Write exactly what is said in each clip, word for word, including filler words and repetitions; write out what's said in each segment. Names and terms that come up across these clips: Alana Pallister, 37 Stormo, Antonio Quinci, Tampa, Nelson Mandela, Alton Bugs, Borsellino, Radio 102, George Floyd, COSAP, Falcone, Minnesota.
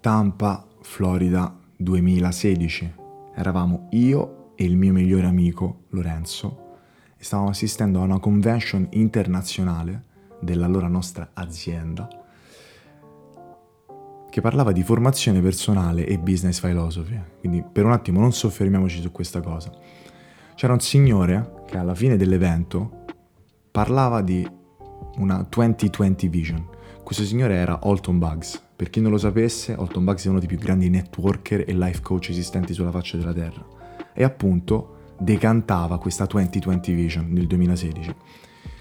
Tampa, Florida duemilasedici. Eravamo io e il mio migliore amico Lorenzo e stavamo assistendo a una convention internazionale dell'allora nostra azienda che parlava di formazione personale e business philosophy. Quindi per un attimo non soffermiamoci su questa cosa. C'era un signore che alla fine dell'evento parlava di una duemilaventi vision. Questo signore era Alton Bugs. Per chi non lo sapesse, Alton Bugs è uno dei più grandi networker e life coach esistenti sulla faccia della terra e appunto decantava questa duemilaventi vision nel duemilasedici.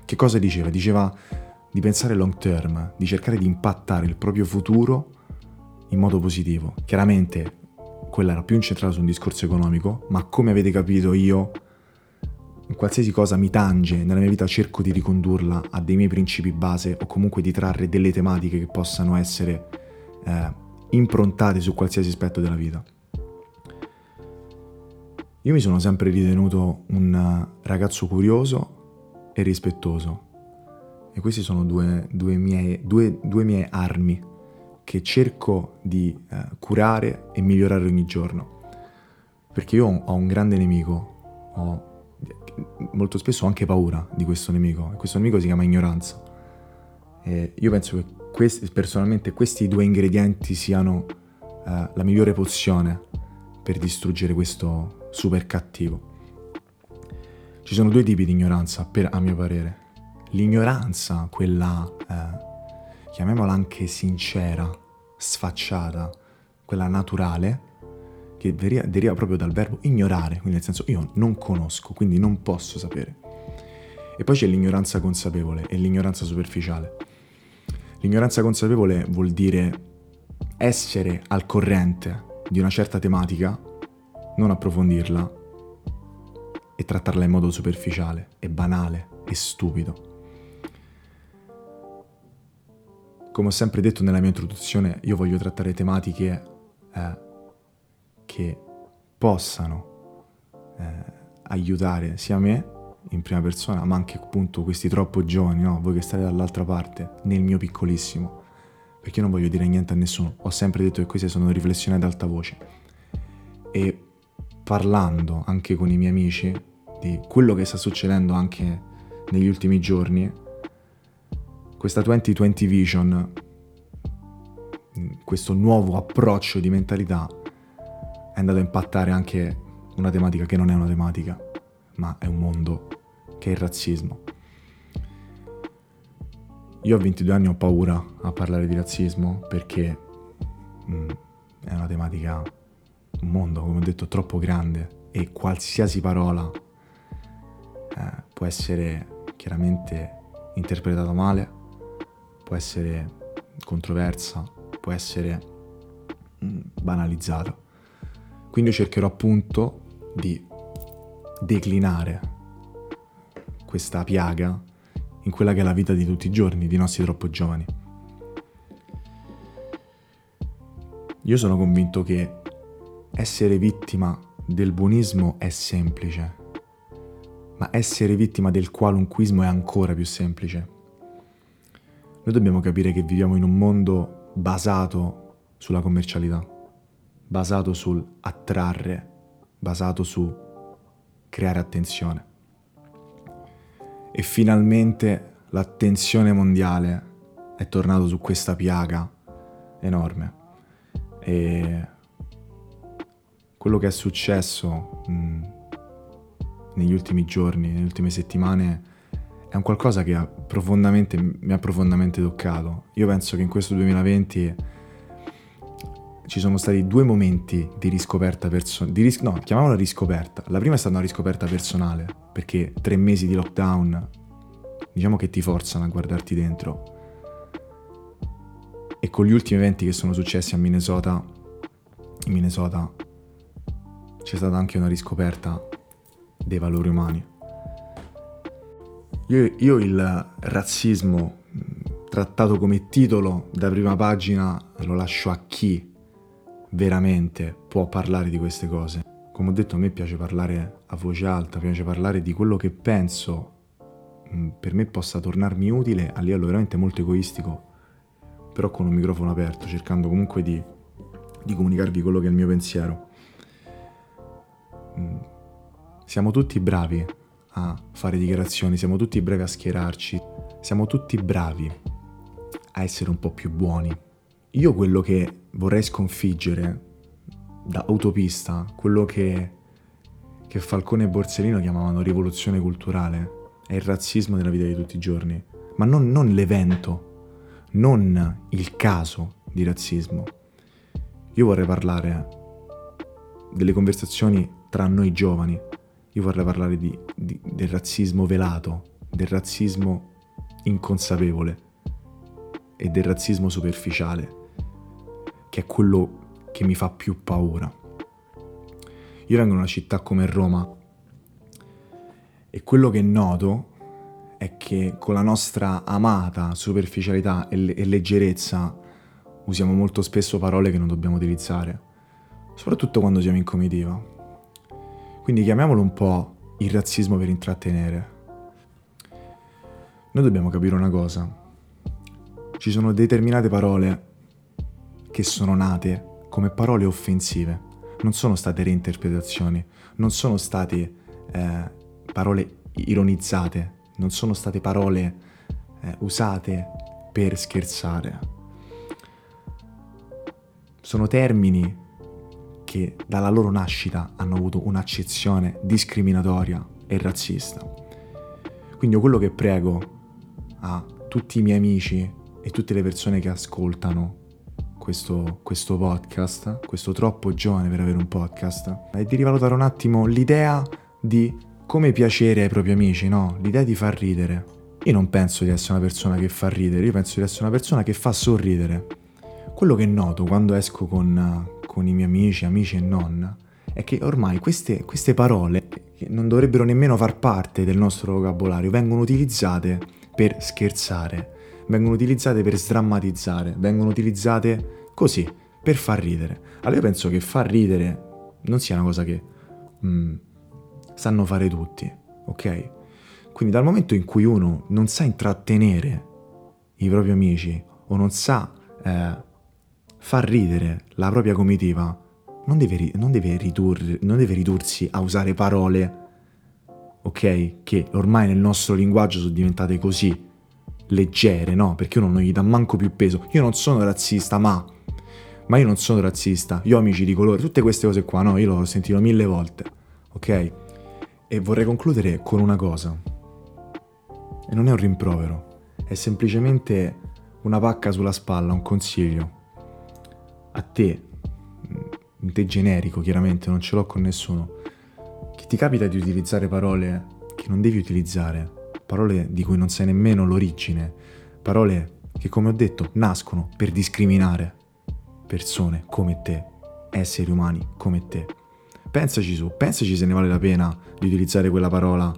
Che cosa diceva? Diceva di pensare long term, di cercare di impattare il proprio futuro in modo positivo. Chiaramente quella era più incentrata su un discorso economico, ma come avete capito io, in qualsiasi cosa mi tange nella mia vita cerco di ricondurla a dei miei principi base o comunque di trarre delle tematiche che possano essere eh, improntate su qualsiasi aspetto della vita. Io mi sono sempre ritenuto un ragazzo curioso e rispettoso e queste sono due, due, miei, due, due miei armi che cerco di eh, curare e migliorare ogni giorno, perché io ho un grande nemico, ho, molto spesso ho anche paura di questo nemico, e questo nemico si chiama ignoranza. E io penso che questi, personalmente questi due ingredienti siano eh, la migliore pozione per distruggere questo super cattivo. Ci sono due tipi di ignoranza, per, a mio parere. L'ignoranza, quella... Eh, chiamiamola anche sincera, sfacciata, quella naturale, che deriva proprio dal verbo ignorare, quindi nel senso io non conosco, quindi non posso sapere. E poi c'è l'ignoranza consapevole e l'ignoranza superficiale. L'ignoranza consapevole vuol dire essere al corrente di una certa tematica, non approfondirla e trattarla in modo superficiale, e banale, e stupido. Come ho sempre detto nella mia introduzione, io voglio trattare tematiche eh, che possano eh, aiutare sia me in prima persona, ma anche appunto questi troppo giovani, no? Voi che state dall'altra parte, nel mio piccolissimo, perché io non voglio dire niente a nessuno. Ho sempre detto che queste sono riflessioni ad alta voce. E parlando anche con i miei amici di quello che sta succedendo anche negli ultimi giorni, questa duemilaventi vision, questo nuovo approccio di mentalità è andato a impattare anche una tematica che non è una tematica, ma è un mondo, che è il razzismo. Io a ventidue anni ho paura a parlare di razzismo perché mh, è una tematica, un mondo, come ho detto, troppo grande e qualsiasi parola eh, può essere chiaramente interpretata male, può essere controversa, può essere banalizzata. Quindi io cercherò appunto di declinare questa piaga in quella che è la vita di tutti i giorni, di nostri troppo giovani. Io sono convinto che essere vittima del buonismo è semplice, ma essere vittima del qualunquismo è ancora più semplice. Noi dobbiamo capire che viviamo in un mondo basato sulla commercialità, basato sul attrarre, basato su creare attenzione. E finalmente l'attenzione mondiale è tornata su questa piaga enorme. E quello che è successo mh, negli ultimi giorni, nelle ultime settimane, è un qualcosa che ha profondamente, mi ha profondamente toccato. Io penso che in questo duemilaventi ci sono stati due momenti di riscoperta personale, ris- no, chiamiamola riscoperta. La prima è stata una riscoperta personale, perché tre mesi di lockdown, diciamo che ti forzano a guardarti dentro. E con gli ultimi eventi che sono successi a Minnesota, in Minnesota c'è stata anche una riscoperta dei valori umani. Io, io il razzismo trattato come titolo da prima pagina lo lascio a chi veramente può parlare di queste cose. Come ho detto, a me piace parlare a voce alta, piace parlare di quello che penso per me possa tornarmi utile a livello veramente molto egoistico, però con un microfono aperto, cercando comunque di di comunicarvi quello che è il mio pensiero. Siamo tutti bravi a fare dichiarazioni, siamo tutti bravi a schierarci, siamo tutti bravi a essere un po' più buoni. Io quello che vorrei sconfiggere da autopista, quello che, che Falcone e Borsellino chiamavano rivoluzione culturale, è il razzismo nella vita di tutti i giorni, ma non, non l'evento, non il caso di razzismo. Io vorrei parlare delle conversazioni tra noi giovani, io vorrei parlare di, di, del razzismo velato, del razzismo inconsapevole e del razzismo superficiale, che è quello che mi fa più paura. Io vengo da una città come Roma e quello che noto è che con la nostra amata superficialità e, le- e leggerezza usiamo molto spesso parole che non dobbiamo utilizzare, soprattutto quando siamo in comitiva. Quindi chiamiamolo un po' il razzismo per intrattenere. Noi dobbiamo capire una cosa. Ci sono determinate parole che sono nate come parole offensive, non sono state reinterpretazioni, non sono state eh, parole ironizzate, non sono state parole eh, usate per scherzare. Sono termini che dalla loro nascita hanno avuto un'accezione discriminatoria e razzista. Quindi io quello che prego a tutti i miei amici e tutte le persone che ascoltano questo, questo podcast, questo troppo giovane per avere un podcast, è di rivalutare un attimo l'idea di come piacere ai propri amici, no? L'idea di far ridere. Io non penso di essere una persona che fa ridere, io penso di essere una persona che fa sorridere. Quello che noto quando esco con, con i miei amici, amici e non, è che ormai queste, queste parole, che non dovrebbero nemmeno far parte del nostro vocabolario, vengono utilizzate per scherzare, vengono utilizzate per sdrammatizzare, vengono utilizzate così, per far ridere. Allora io penso che far ridere non sia una cosa che... Mm, sanno fare tutti, ok? Quindi dal momento in cui uno non sa intrattenere i propri amici o non sa eh, far ridere la propria comitiva, non deve, non, deve ridurre, non deve ridursi a usare parole, ok? Che ormai nel nostro linguaggio sono diventate così leggere, no? Perché uno non gli dà manco più peso. Io non sono razzista, ma... Ma io non sono razzista, io ho amici di colore, tutte queste cose qua, no? Io l'ho sentito mille volte, ok? E vorrei concludere con una cosa, e non è un rimprovero, è semplicemente una pacca sulla spalla, un consiglio a te, in te generico chiaramente, non ce l'ho con nessuno, che ti capita di utilizzare parole che non devi utilizzare, parole di cui non sai nemmeno l'origine, parole che, come ho detto, nascono per discriminare persone come te, esseri umani come te. Pensaci su, pensaci se ne vale la pena di utilizzare quella parola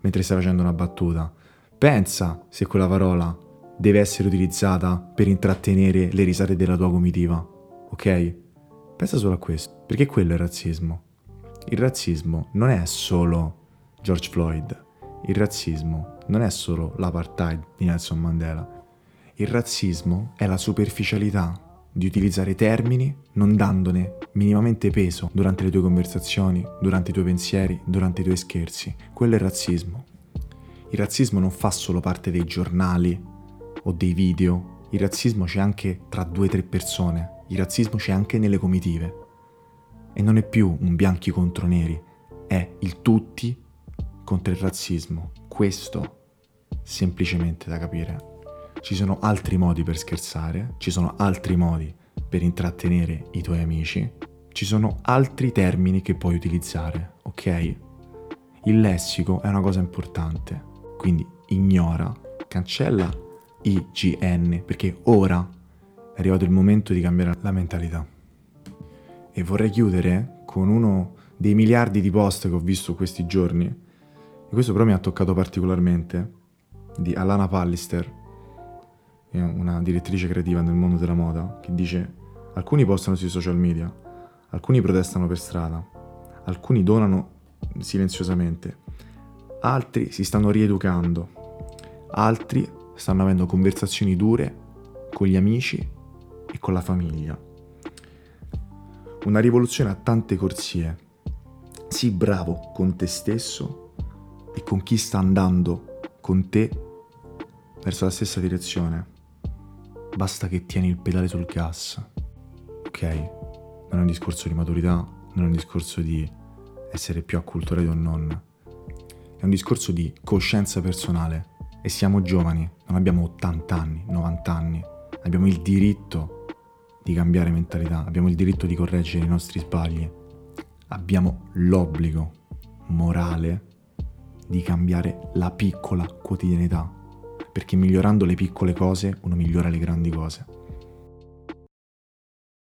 mentre stai facendo una battuta. Pensa se quella parola deve essere utilizzata per intrattenere le risate della tua comitiva, ok? Pensa solo a questo, perché quello è il razzismo. Il razzismo non è solo George Floyd, il razzismo non è solo l'apartheid di Nelson Mandela. Il razzismo è la superficialità di utilizzare termini non dandone minimamente peso durante le tue conversazioni, durante i tuoi pensieri, durante i tuoi scherzi. Quello è il razzismo. Il razzismo non fa solo parte dei giornali o dei video. Il razzismo c'è anche tra due o tre persone. Il razzismo c'è anche nelle comitive. E non è più un bianchi contro neri, è il tutti contro il razzismo. Questo semplicemente da capire. Ci sono altri modi per scherzare, ci sono altri modi per intrattenere i tuoi amici, ci sono altri termini che puoi utilizzare, ok? Il lessico è una cosa importante, quindi ignora, cancella I G N, perché ora è arrivato il momento di cambiare la mentalità. E vorrei chiudere con uno dei miliardi di post che ho visto questi giorni, e questo però mi ha toccato particolarmente, di Alana Pallister, una direttrice creativa nel mondo della moda, che dice: alcuni postano sui social media, alcuni protestano per strada, alcuni donano silenziosamente, altri si stanno rieducando, altri stanno avendo conversazioni dure con gli amici e con la famiglia, Una rivoluzione a tante corsie. Sii bravo con te stesso e con chi sta andando con te verso la stessa direzione. Basta che tieni il pedale sul gas, ok? Non è un discorso di maturità, non è un discorso di essere più acculturati o non. È un discorso di coscienza personale. E siamo giovani, non abbiamo ottanta anni, novanta anni. Abbiamo il diritto di cambiare mentalità, abbiamo il diritto di correggere i nostri sbagli. Abbiamo l'obbligo morale di cambiare la piccola quotidianità, perché migliorando le piccole cose uno migliora le grandi cose.